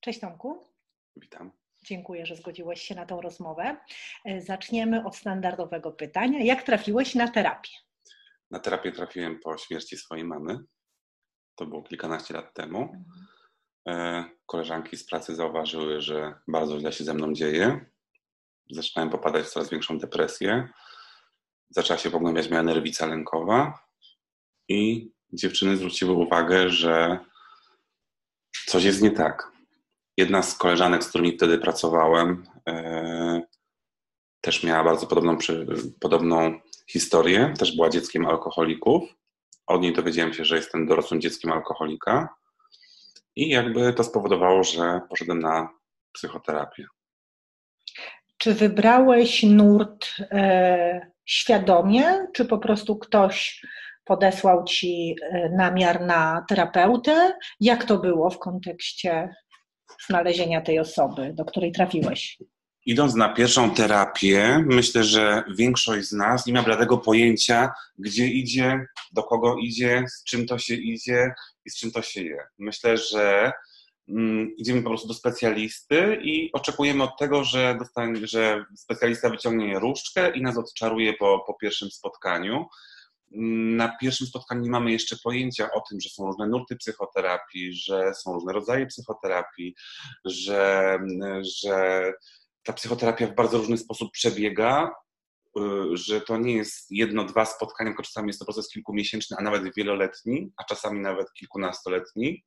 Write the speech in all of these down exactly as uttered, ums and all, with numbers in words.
Cześć Tomku. Witam. Dziękuję, że zgodziłeś się na tą rozmowę. Zaczniemy od standardowego pytania. Jak trafiłeś na terapię? Na terapię trafiłem po śmierci swojej mamy. To było kilkanaście lat temu. Koleżanki z pracy zauważyły, że bardzo źle się ze mną dzieje. Zaczynałem popadać w coraz większą depresję. Zaczęła się pogłębiać moja nerwica lękowa i dziewczyny zwróciły uwagę, że coś jest nie tak. Jedna z koleżanek, z którymi wtedy pracowałem, yy, też miała bardzo podobną, przy, podobną historię. Też była dzieckiem alkoholików. Od niej dowiedziałem się, że jestem dorosłym dzieckiem alkoholika. I jakby to spowodowało, że poszedłem na psychoterapię. Czy wybrałeś nurt e, świadomie, czy po prostu ktoś podesłał ci namiar na terapeutę? Jak to było w kontekście znalezienia tej osoby, do której trafiłeś? Idąc na pierwszą terapię, myślę, że większość z nas nie ma bladego pojęcia, gdzie idzie, do kogo idzie, z czym to się idzie i z czym to się je. Myślę, że mm, idziemy po prostu do specjalisty i oczekujemy od tego, że, dostanie, że specjalista wyciągnie różdżkę i nas odczaruje po, po pierwszym spotkaniu. Na pierwszym spotkaniu nie mamy jeszcze pojęcia o tym, że są różne nurty psychoterapii, że są różne rodzaje psychoterapii, że, że ta psychoterapia w bardzo różny sposób przebiega, że to nie jest jedno, dwa spotkania, tylko czasami jest to proces kilkumiesięczny, a nawet wieloletni, a czasami nawet kilkunastoletni.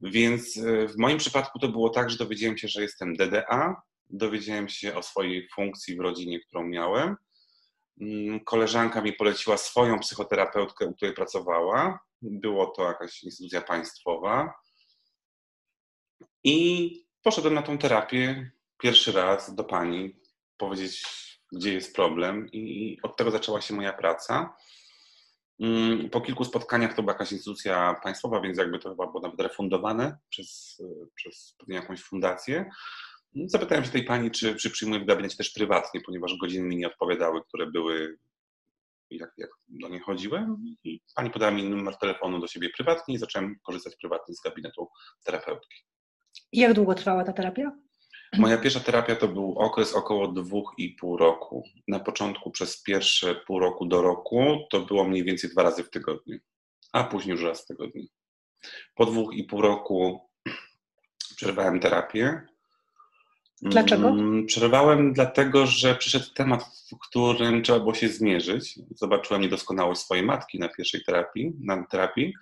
Więc w moim przypadku to było tak, że dowiedziałem się, że jestem D D A, dowiedziałem się o swojej funkcji w rodzinie, którą miałem. Koleżanka mi poleciła swoją psychoterapeutkę, u której pracowała. Było to jakaś instytucja państwowa. I poszedłem na tą terapię pierwszy raz do pani, powiedzieć, gdzie jest problem, i od tego zaczęła się moja praca. Po kilku spotkaniach to była jakaś instytucja państwowa, więc jakby to chyba było nawet refundowane przez, przez jakąś fundację. Zapytałem się tej pani, czy, czy przyjmuje w gabinecie też prywatnie, ponieważ godziny mi nie odpowiadały, które były, jak, jak do niej chodziłem. I pani podała mi numer telefonu do siebie prywatnie i zacząłem korzystać prywatnie z gabinetu terapeutki. I jak długo trwała ta terapia? Moja pierwsza terapia to był okres około dwóch i pół roku. Na początku przez pierwsze pół roku do roku to było mniej więcej dwa razy w tygodniu, a później już raz w tygodniu. Po dwóch i pół roku przerwałem terapię. Dlaczego? Przerwałem dlatego, że przyszedł temat, w którym trzeba było się zmierzyć. Zobaczyłem niedoskonałość swojej matki na pierwszej terapii, na terapii.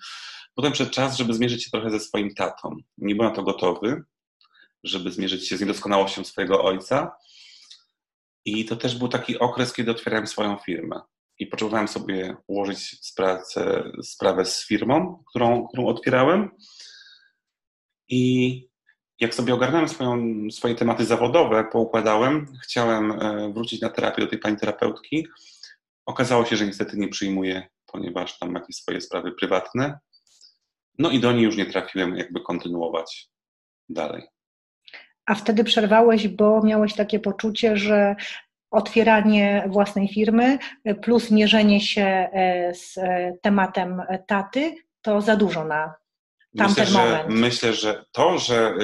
Potem przyszedł czas, żeby zmierzyć się trochę ze swoim tatą. Nie byłem na to gotowy, żeby zmierzyć się z niedoskonałością swojego ojca. I to też był taki okres, kiedy otwierałem swoją firmę. I potrzebowałem sobie ułożyć z pracę, sprawę z firmą, którą, którą otwierałem. I jak sobie ogarnąłem swoją, swoje tematy zawodowe, poukładałem, chciałem wrócić na terapię do tej pani terapeutki. Okazało się, że niestety nie przyjmuję, ponieważ tam ma jakieś swoje sprawy prywatne. No i do niej już nie trafiłem, jakby kontynuować dalej. A wtedy przerwałeś, bo miałeś takie poczucie, że otwieranie własnej firmy plus mierzenie się z tematem taty to za dużo na tamten myślę, moment. Że, myślę, że to, że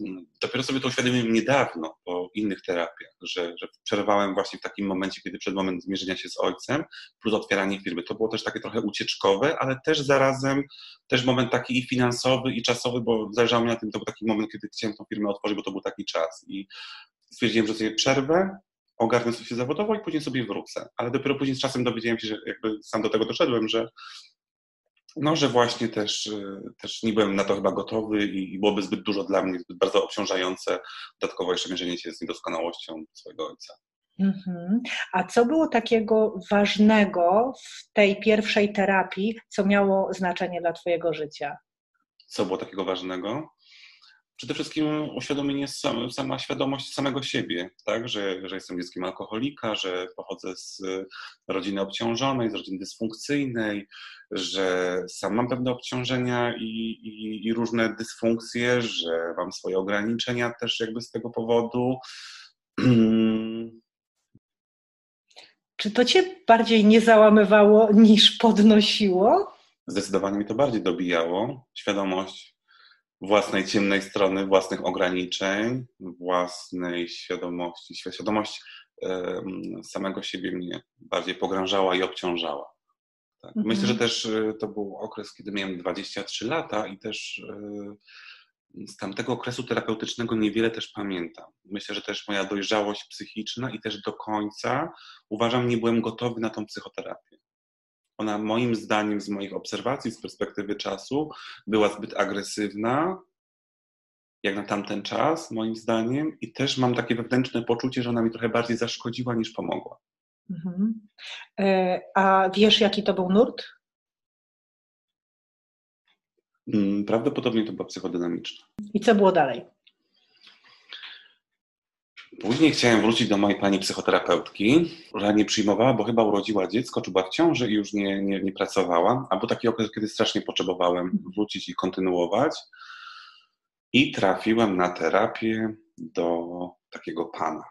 y, dopiero sobie to uświadomiłem niedawno po innych terapiach, że, że przerwałem właśnie w takim momencie, kiedy przed moment zmierzenia się z ojcem plus otwieranie firmy. To było też takie trochę ucieczkowe, ale też zarazem też moment taki i finansowy, i czasowy, bo zależało mi na tym, to był taki moment, kiedy chciałem tą firmę otworzyć, bo to był taki czas. I stwierdziłem, że sobie przerwę, ogarnę sobie zawodowo i później sobie wrócę. Ale dopiero później z czasem dowiedziałem się, że jakby sam do tego doszedłem, że No, że właśnie też, też nie byłem na to chyba gotowy i, i byłoby zbyt dużo dla mnie, zbyt bardzo obciążające, dodatkowo jeszcze mierzenie się z niedoskonałością swojego ojca. Mm-hmm. A co było takiego ważnego w tej pierwszej terapii, co miało znaczenie dla twojego życia? Co było takiego ważnego? Przede wszystkim uświadomienie, sama świadomość samego siebie, tak? Że, że jestem dzieckiem alkoholika, że pochodzę z rodziny obciążonej, z rodziny dysfunkcyjnej, że sam mam pewne obciążenia i, i, i różne dysfunkcje, że mam swoje ograniczenia też jakby z tego powodu. Czy to cię bardziej nie załamywało niż podnosiło? zdecydowanie mi to bardziej dobijało świadomość własnej ciemnej strony, własnych ograniczeń, własnej świadomości. Świadomość samego siebie mnie bardziej pogrążała i obciążała. Tak. Mhm. Myślę, że też to był okres, kiedy miałem dwadzieścia trzy lata i też z tamtego okresu terapeutycznego niewiele też pamiętam. Myślę, że też moja dojrzałość psychiczna i też do końca uważam, nie byłem gotowy na tą psychoterapię. Ona moim zdaniem, z moich obserwacji, z perspektywy czasu, była zbyt agresywna, jak na tamten czas, moim zdaniem. I też mam takie wewnętrzne poczucie, że ona mi trochę bardziej zaszkodziła niż pomogła. Mhm. A wiesz, jaki to był nurt? Prawdopodobnie to była psychodynamiczna. I co było dalej? Później chciałem wrócić do mojej pani psychoterapeutki, która nie przyjmowała, bo chyba urodziła dziecko, czy była w ciąży i już nie, nie, nie pracowała. A był taki okres, kiedy strasznie potrzebowałem wrócić i kontynuować. I trafiłem na terapię do takiego pana.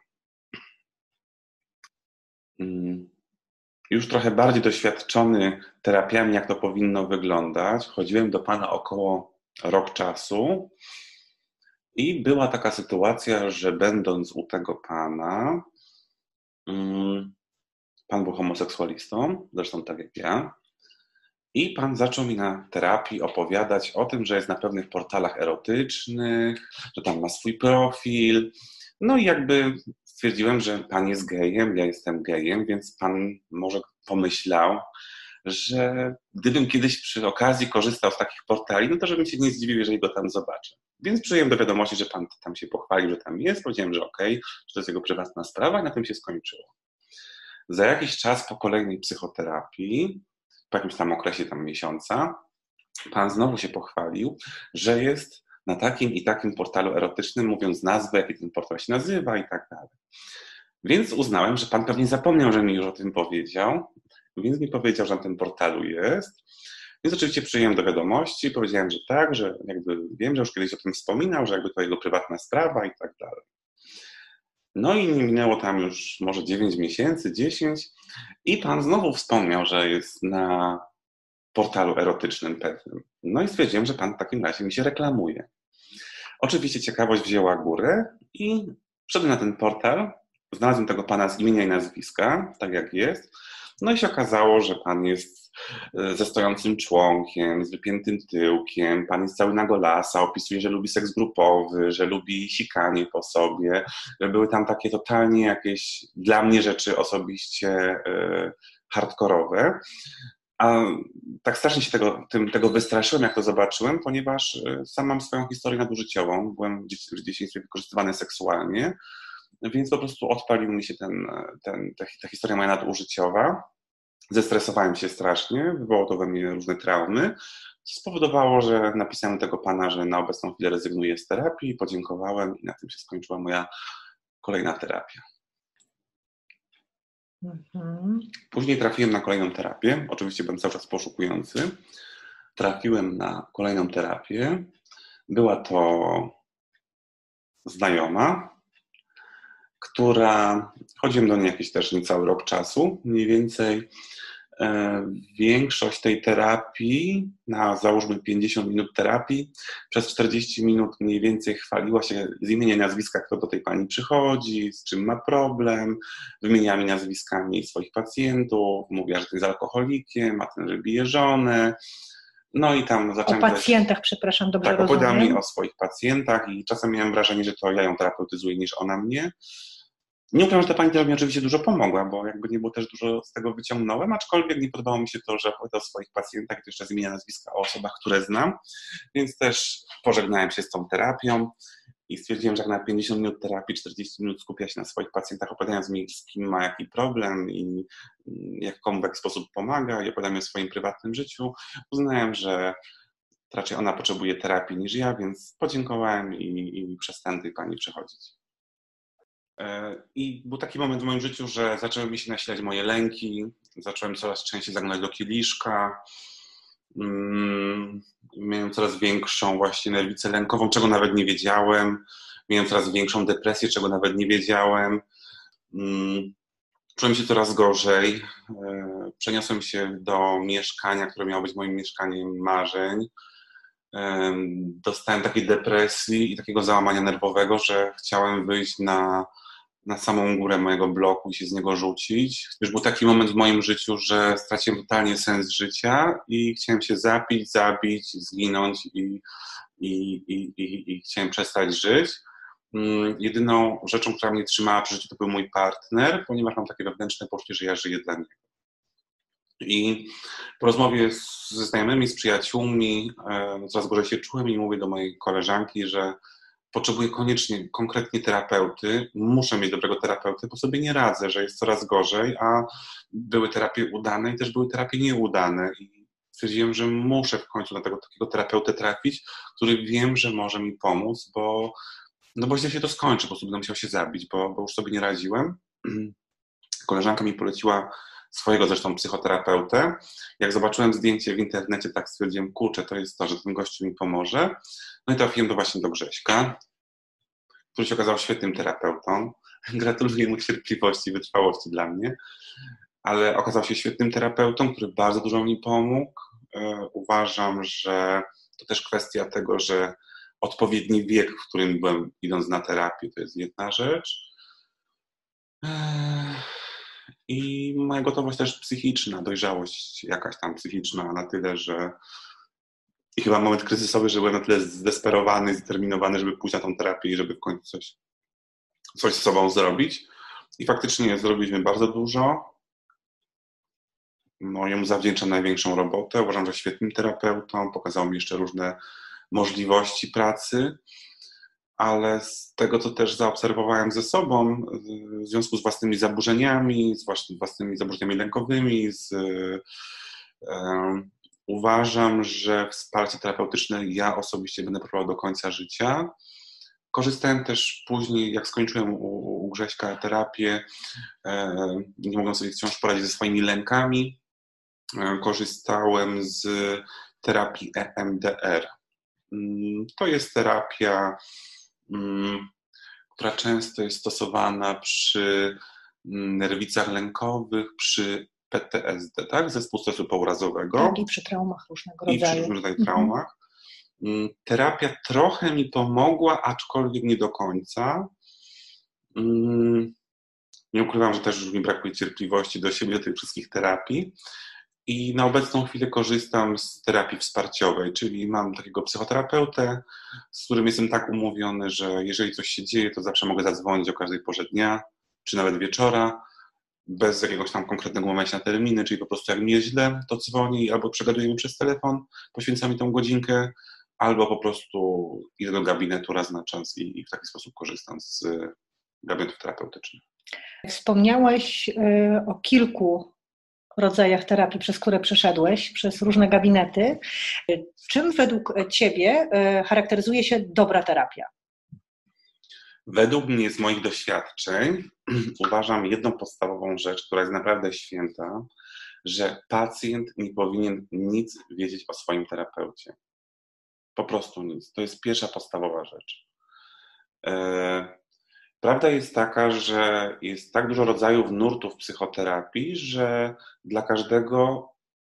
Już trochę bardziej doświadczony terapiami, jak to powinno wyglądać. Chodziłem do pana około rok czasu. I była taka sytuacja, że będąc u tego pana, pan był homoseksualistą, zresztą tak jak ja, i pan zaczął mi na terapii opowiadać o tym, że jest na pewnych portalach erotycznych, że tam ma swój profil. No i jakby stwierdziłem, że pan jest gejem, ja jestem gejem, więc pan może pomyślał, że gdybym kiedyś przy okazji korzystał z takich portali, no to żebym się nie zdziwił, jeżeli go tam zobaczę. Więc przyjąłem do wiadomości, że pan tam się pochwalił, że tam jest. Powiedziałem, że okej, okay, że to jest jego prywatna sprawa i na tym się skończyło. Za jakiś czas po kolejnej psychoterapii, po jakimś tam okresie tam miesiąca, pan znowu się pochwalił, że jest na takim i takim portalu erotycznym, mówiąc nazwę, jaki ten portal się nazywa i tak dalej. Więc uznałem, że pan pewnie zapomniał, że mi już o tym powiedział, więc mi powiedział, że na tym portalu jest. Więc oczywiście przyjąłem do wiadomości, powiedziałem, że tak, że jakby wiem, że już kiedyś o tym wspominał, że jakby to jego prywatna sprawa i tak dalej. No i nie minęło tam już może dziewięć miesięcy, dziesięć i pan znowu wspomniał, że jest na portalu erotycznym pewnym. No i stwierdziłem, że pan w takim razie mi się reklamuje. Oczywiście ciekawość wzięła górę i wszedłem na ten portal, znalazłem tego pana z imienia i nazwiska, tak jak jest. No i się okazało, że pan jest ze stojącym członkiem, z wypiętym tyłkiem, pan jest cały na golasa, opisuje, że lubi seks grupowy, że lubi sikanie po sobie, że były tam takie totalnie jakieś dla mnie rzeczy osobiście y, hardkorowe. A tak strasznie się tego, tym, tego wystraszyłem, jak to zobaczyłem, ponieważ sam mam swoją historię nadużyciową, byłem w dzieciństwie wykorzystywany seksualnie. Więc po prostu odpalił mi się ten, ten, ta, ta historia moja nadużyciowa. Zestresowałem się strasznie, wywołało to we mnie różne traumy, co spowodowało, że napisałem tego pana, że na obecną chwilę rezygnuję z terapii, podziękowałem i na tym się skończyła moja kolejna terapia. Mhm. Później trafiłem na kolejną terapię, oczywiście byłem cały czas poszukujący. Trafiłem na kolejną terapię, była to znajoma, która, chodziłem do niej jakiś też niecały rok czasu, mniej więcej e, większość tej terapii, na załóżmy pięćdziesiąt minut terapii, przez czterdzieści minut mniej więcej chwaliła się z imienia i nazwiska, kto do tej pani przychodzi, z czym ma problem, wymieniała mi nazwiskami swoich pacjentów, mówiła, że ten jest alkoholikiem, a ten, że bije żonę. No i tam zacząłem. O pacjentach, też, przepraszam, dobrze tak, rozumiem. Tak, opowiadała mi o swoich pacjentach i czasem miałem wrażenie, że to ja ją terapeutyzuję niż ona mnie. Nie ukrywam, że ta pani też mi oczywiście dużo pomogła, bo jakby nie było też dużo z tego wyciągnąłem, aczkolwiek nie podobało mi się to, że opowiada o swoich pacjentach i to jeszcze z imienia nazwiska o osobach, które znam, więc też pożegnałem się z tą terapią i stwierdziłem, że jak na pięćdziesiąt minut terapii, czterdzieści minut skupia się na swoich pacjentach, opowiadając mi, z kim ma jaki problem i jak komu w jaki sposób pomaga i opowiadam o swoim prywatnym życiu, uznałem, że raczej ona potrzebuje terapii niż ja, więc podziękowałem i, i przestałem tej pani przychodzić. I był taki moment w moim życiu, że zaczęły mi się nasilać moje lęki, zacząłem coraz częściej zaglądać do kieliszka, miałem coraz większą właśnie nerwicę lękową, czego nawet nie wiedziałem, miałem coraz większą depresję, czego nawet nie wiedziałem. Czułem się coraz gorzej. Przeniosłem się do mieszkania, które miało być moim mieszkaniem marzeń. Dostałem takiej depresji i takiego załamania nerwowego, że chciałem wyjść na, na samą górę mojego bloku i się z niego rzucić. Już był taki moment w moim życiu, że straciłem totalnie sens życia i chciałem się zapić, zabić, zginąć i, i, i, i, i chciałem przestać żyć. Jedyną rzeczą, która mnie trzymała przy życiu, to był mój partner, ponieważ mam takie wewnętrzne poczucie, że ja żyję dla niego. I po rozmowie ze znajomymi, z przyjaciółmi e, coraz gorzej się czułem i mówię do mojej koleżanki, że potrzebuję koniecznie, konkretnie terapeuty, muszę mieć dobrego terapeuty, bo sobie nie radzę, że jest coraz gorzej, a były terapie udane i też były terapie nieudane. I stwierdziłem, że muszę w końcu na tego takiego terapeutę trafić, który wiem, że może mi pomóc, bo no bo źle się to skończy, po prostu będę musiał się zabić, bo, bo już sobie nie radziłem. Koleżanka mi poleciła swojego zresztą psychoterapeutę. Jak zobaczyłem zdjęcie w internecie, tak stwierdziłem, kurczę, to jest to, że ten gościu mi pomoże. No i trafiłem do właśnie do Grześka, który się okazał świetnym terapeutą. Gratuluję mu cierpliwości i wytrwałości dla mnie, ale okazał się świetnym terapeutą, który bardzo dużo mi pomógł. Uważam, że to też kwestia tego, że odpowiedni wiek, w którym byłem idąc na terapię, to jest jedna rzecz. I moja gotowość też psychiczna, dojrzałość jakaś tam psychiczna na tyle, że i chyba moment kryzysowy, że byłem na tyle zdesperowany, zdeterminowany, żeby pójść na tą terapię i żeby w końcu coś, coś z sobą zrobić. I faktycznie zrobiliśmy bardzo dużo. No, jemu zawdzięczam największą robotę. Uważam, że świetnym terapeutą. Pokazał mi jeszcze różne możliwości pracy, ale z tego, co też zaobserwowałem ze sobą, w związku z własnymi zaburzeniami, z własnymi zaburzeniami lękowymi, z, um, uważam, że wsparcie terapeutyczne ja osobiście będę próbował do końca życia. Korzystałem też później, jak skończyłem u, u Grześka terapię, um, nie mogłem sobie wciąż poradzić ze swoimi lękami, um, korzystałem z terapii E M D R. To jest terapia, która często jest stosowana przy nerwicach lękowych, przy P T S D, tak? Zespół stresu pourazowego. Tak, i przy traumach różnego rodzaju. I przy różnych rodzajach traumach. Mhm. Terapia trochę mi pomogła, aczkolwiek nie do końca. Nie ukrywam, że też już mi brakuje cierpliwości do siebie, do tych wszystkich terapii. I na obecną chwilę korzystam z terapii wsparciowej, czyli mam takiego psychoterapeutę, z którym jestem tak umówiony, że jeżeli coś się dzieje, to zawsze mogę zadzwonić o każdej porze dnia, czy nawet wieczora, bez jakiegoś tam konkretnego momentu na terminy, czyli po prostu jak mi jest źle, to dzwoni albo przegadujemy przez telefon, poświęca mi tą godzinkę, albo po prostu idę do gabinetu raz na czas i w taki sposób korzystam z gabinetów terapeutycznych. Wspomniałeś o kilku rodzajach terapii, przez które przeszedłeś, przez różne gabinety. Czym według Ciebie charakteryzuje się dobra terapia? Według mnie, z moich doświadczeń, uważam jedną podstawową rzecz, która jest naprawdę święta, że pacjent nie powinien nic wiedzieć o swoim terapeucie. Po prostu nic. To jest pierwsza podstawowa rzecz. Prawda jest taka, że jest tak dużo rodzajów nurtów psychoterapii, że dla każdego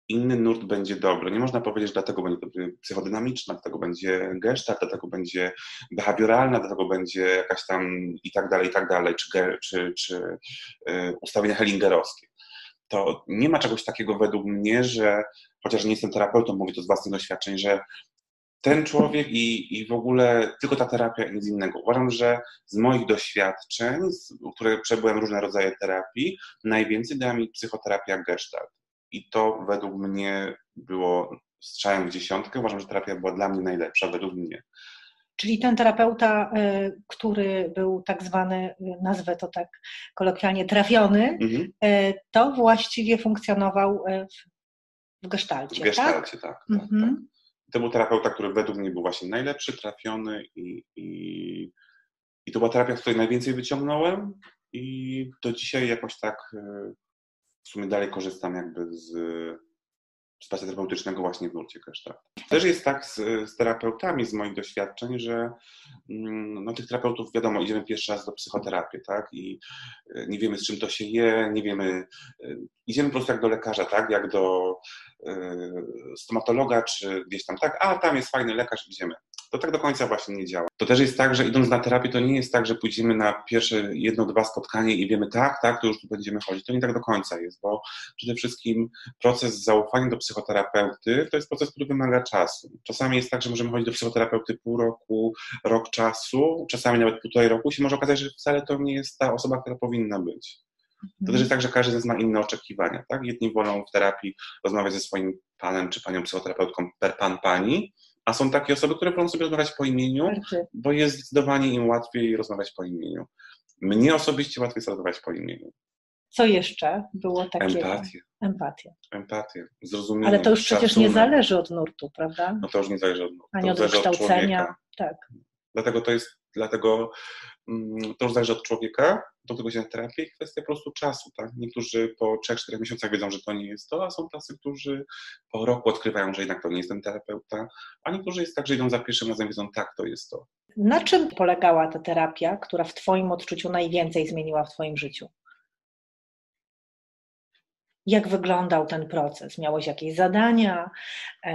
inny nurt będzie dobry. Nie można powiedzieć, że dlatego będzie psychodynamiczna, dlatego będzie gestalt, dlatego będzie behawioralna, dlatego będzie jakaś tam i tak dalej, i tak dalej, czy, czy, czy y, ustawienia hellingerowskie. To nie ma czegoś takiego według mnie, że chociaż nie jestem terapeutą, mówię to z własnych doświadczeń, że ten człowiek i, i w ogóle tylko ta terapia i nic innego. Uważam, że z moich doświadczeń, z, które przebyłem różne rodzaje terapii, najwięcej dała mi psychoterapia gestalt. I to według mnie było strzałem w dziesiątkę. Uważam, że terapia była dla mnie najlepsza, według mnie. Czyli ten terapeuta, który był tak zwany, nazwę to tak kolokwialnie, trafiony, mhm. to właściwie funkcjonował w, w gestalcie, w gestalcie, tak? tak, tak, mhm. tak. To był terapeuta, który według mnie był właśnie najlepszy, trafiony i, i, i to była terapia, z której najwięcej wyciągnąłem i do dzisiaj jakoś tak w sumie dalej korzystam jakby z, wsparcia terapeutycznego właśnie w nurcie Gestalt. Też jest tak z, z terapeutami, z moich doświadczeń, że no, tych terapeutów, wiadomo, idziemy pierwszy raz do psychoterapii, tak? I nie wiemy, z czym to się je, nie wiemy, idziemy po prostu jak do lekarza, tak? Jak do y, stomatologa, czy gdzieś tam, tak? A, tam jest fajny lekarz, idziemy. To tak do końca właśnie nie działa. To też jest tak, że idąc na terapię, to nie jest tak, że pójdziemy na pierwsze jedno, dwa spotkanie i wiemy tak, tak, to już tu będziemy chodzić. To nie tak do końca jest, bo przede wszystkim proces zaufania do psychoterapeuty to jest proces, który wymaga czasu. Czasami jest tak, że możemy chodzić do psychoterapeuty pół roku, rok czasu, czasami nawet półtorej roku i się może okazać, że wcale to nie jest ta osoba, która powinna być. To też jest tak, że każdy z nas ma inne oczekiwania, tak? Jedni wolą w terapii rozmawiać ze swoim panem czy panią psychoterapeutką per pan, pani, a są takie osoby, które wolą sobie rozmawiać po imieniu, bo jest zdecydowanie im łatwiej rozmawiać po imieniu. Mnie osobiście łatwiej jest rozmawiać po imieniu. Co jeszcze było takie? Empatię. Empatię. Empatię. Zrozumienie. Ale to już przecież szacunek. Nie zależy od nurtu, prawda? No to już nie zależy od nurtu. Ani od wykształcenia. Tak. Dlatego to jest, dlatego to już zależy od człowieka, do tego się na terapię i kwestia po prostu czasu, tak? Niektórzy po trzech, czterech miesiącach wiedzą, że to nie jest to, a są tacy, którzy po roku odkrywają, że jednak to nie jest ten terapeuta, a niektórzy jest tak, że idą za pierwszym razem i wiedzą, tak, to jest to. Na czym polegała ta terapia, która w Twoim odczuciu najwięcej zmieniła w Twoim życiu? Jak wyglądał ten proces? Miałeś jakieś zadania? E...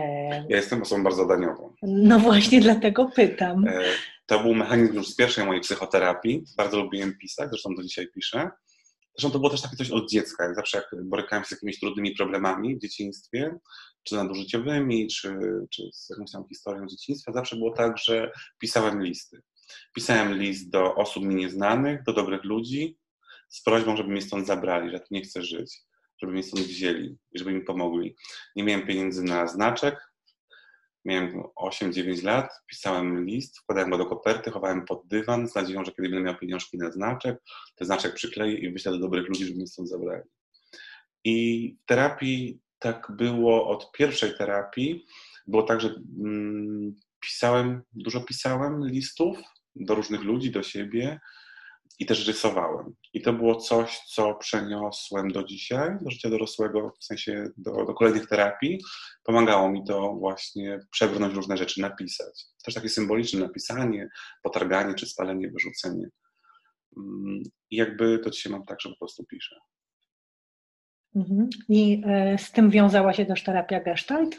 Ja jestem osobą bardzo zadaniową. No właśnie dlatego pytam. E... To był mechanizm już z pierwszej mojej psychoterapii. Bardzo lubiłem pisać, zresztą do dzisiaj piszę. Zresztą to było też takie coś od dziecka. Ja zawsze jak borykałem się z jakimiś trudnymi problemami w dzieciństwie, czy nadużyciowymi, czy, czy z jakąś tam historią z dzieciństwa, zawsze było tak, że pisałem listy. Pisałem list do osób mi nieznanych, do dobrych ludzi z prośbą, żeby mnie stąd zabrali, że tu nie chcę żyć, żeby mnie stąd wzięli i żeby mi pomogli. Nie miałem pieniędzy na znaczek. Miałem osiem dziewięć lat, pisałem list, wkładałem go do koperty, chowałem pod dywan z nadzieją, że kiedy będę miał pieniążki na znaczek, ten znaczek przykleję i wyślę do dobrych ludzi, żeby mnie stąd zabrali. I w terapii tak było od pierwszej terapii, było tak, że mm, pisałem, dużo pisałem listów do różnych ludzi, do siebie i też rysowałem. I to było coś, co przeniosłem do dzisiaj, do życia dorosłego, w sensie do, do kolejnych terapii. Pomagało mi to właśnie przebrnąć różne rzeczy, napisać. Też takie symboliczne napisanie, potarganie czy spalenie, wyrzucenie. I jakby to dzisiaj mam tak, że po prostu piszę. Mhm. I z tym wiązała się też terapia Gestalt?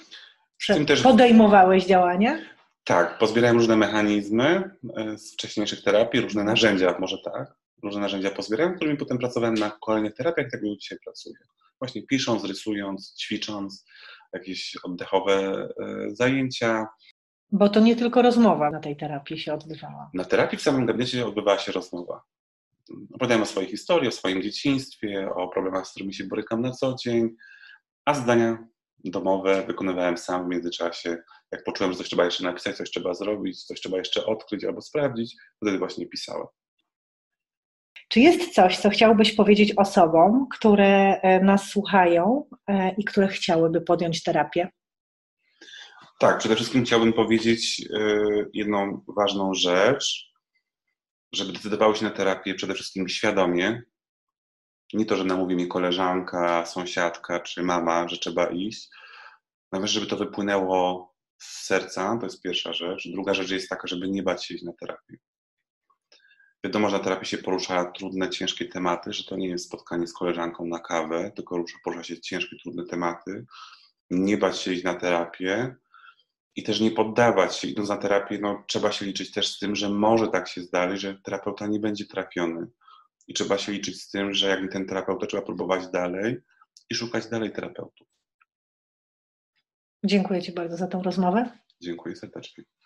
Prze- też... Podejmowałeś działania? Tak, pozbierałem różne mechanizmy z wcześniejszych terapii, różne narzędzia, może tak, różne narzędzia pozbierałem, którymi potem pracowałem na kolejnych terapiach, tak jak dzisiaj pracuję. Właśnie pisząc, rysując, ćwicząc, jakieś oddechowe zajęcia. Bo to nie tylko rozmowa na tej terapii się odbywała. Na terapii w samym gabinecie odbywała się rozmowa. Opowiadałem o swojej historii, o swoim dzieciństwie, o problemach, z którymi się borykam na co dzień, a zdania domowe wykonywałem sam w międzyczasie. Jak poczułem, że coś trzeba jeszcze napisać, coś trzeba zrobić, coś trzeba jeszcze odkryć albo sprawdzić, wtedy właśnie pisałem. Czy jest coś, co chciałbyś powiedzieć osobom, które nas słuchają i które chciałyby podjąć terapię? Tak, przede wszystkim chciałbym powiedzieć jedną ważną rzecz, żeby decydowały się na terapię przede wszystkim świadomie. Nie to, że namówi mnie koleżanka, sąsiadka czy mama, że trzeba iść. Nawet żeby to wypłynęło z serca, to jest pierwsza rzecz. Druga rzecz jest taka, żeby nie bać się iść na terapię. Wiadomo, że na terapii się porusza trudne, ciężkie tematy, że to nie jest spotkanie z koleżanką na kawę, tylko porusza się ciężkie, trudne tematy. Nie bać się iść na terapię i też nie poddawać się. Idąc na terapię, no, trzeba się liczyć też z tym, że może tak się zdarzyć, że terapeuta nie będzie trafiony. I trzeba się liczyć z tym, że jak nie ten terapeuta, trzeba próbować dalej i szukać dalej terapeutów. Dziękuję Ci bardzo za tę rozmowę. Dziękuję serdecznie.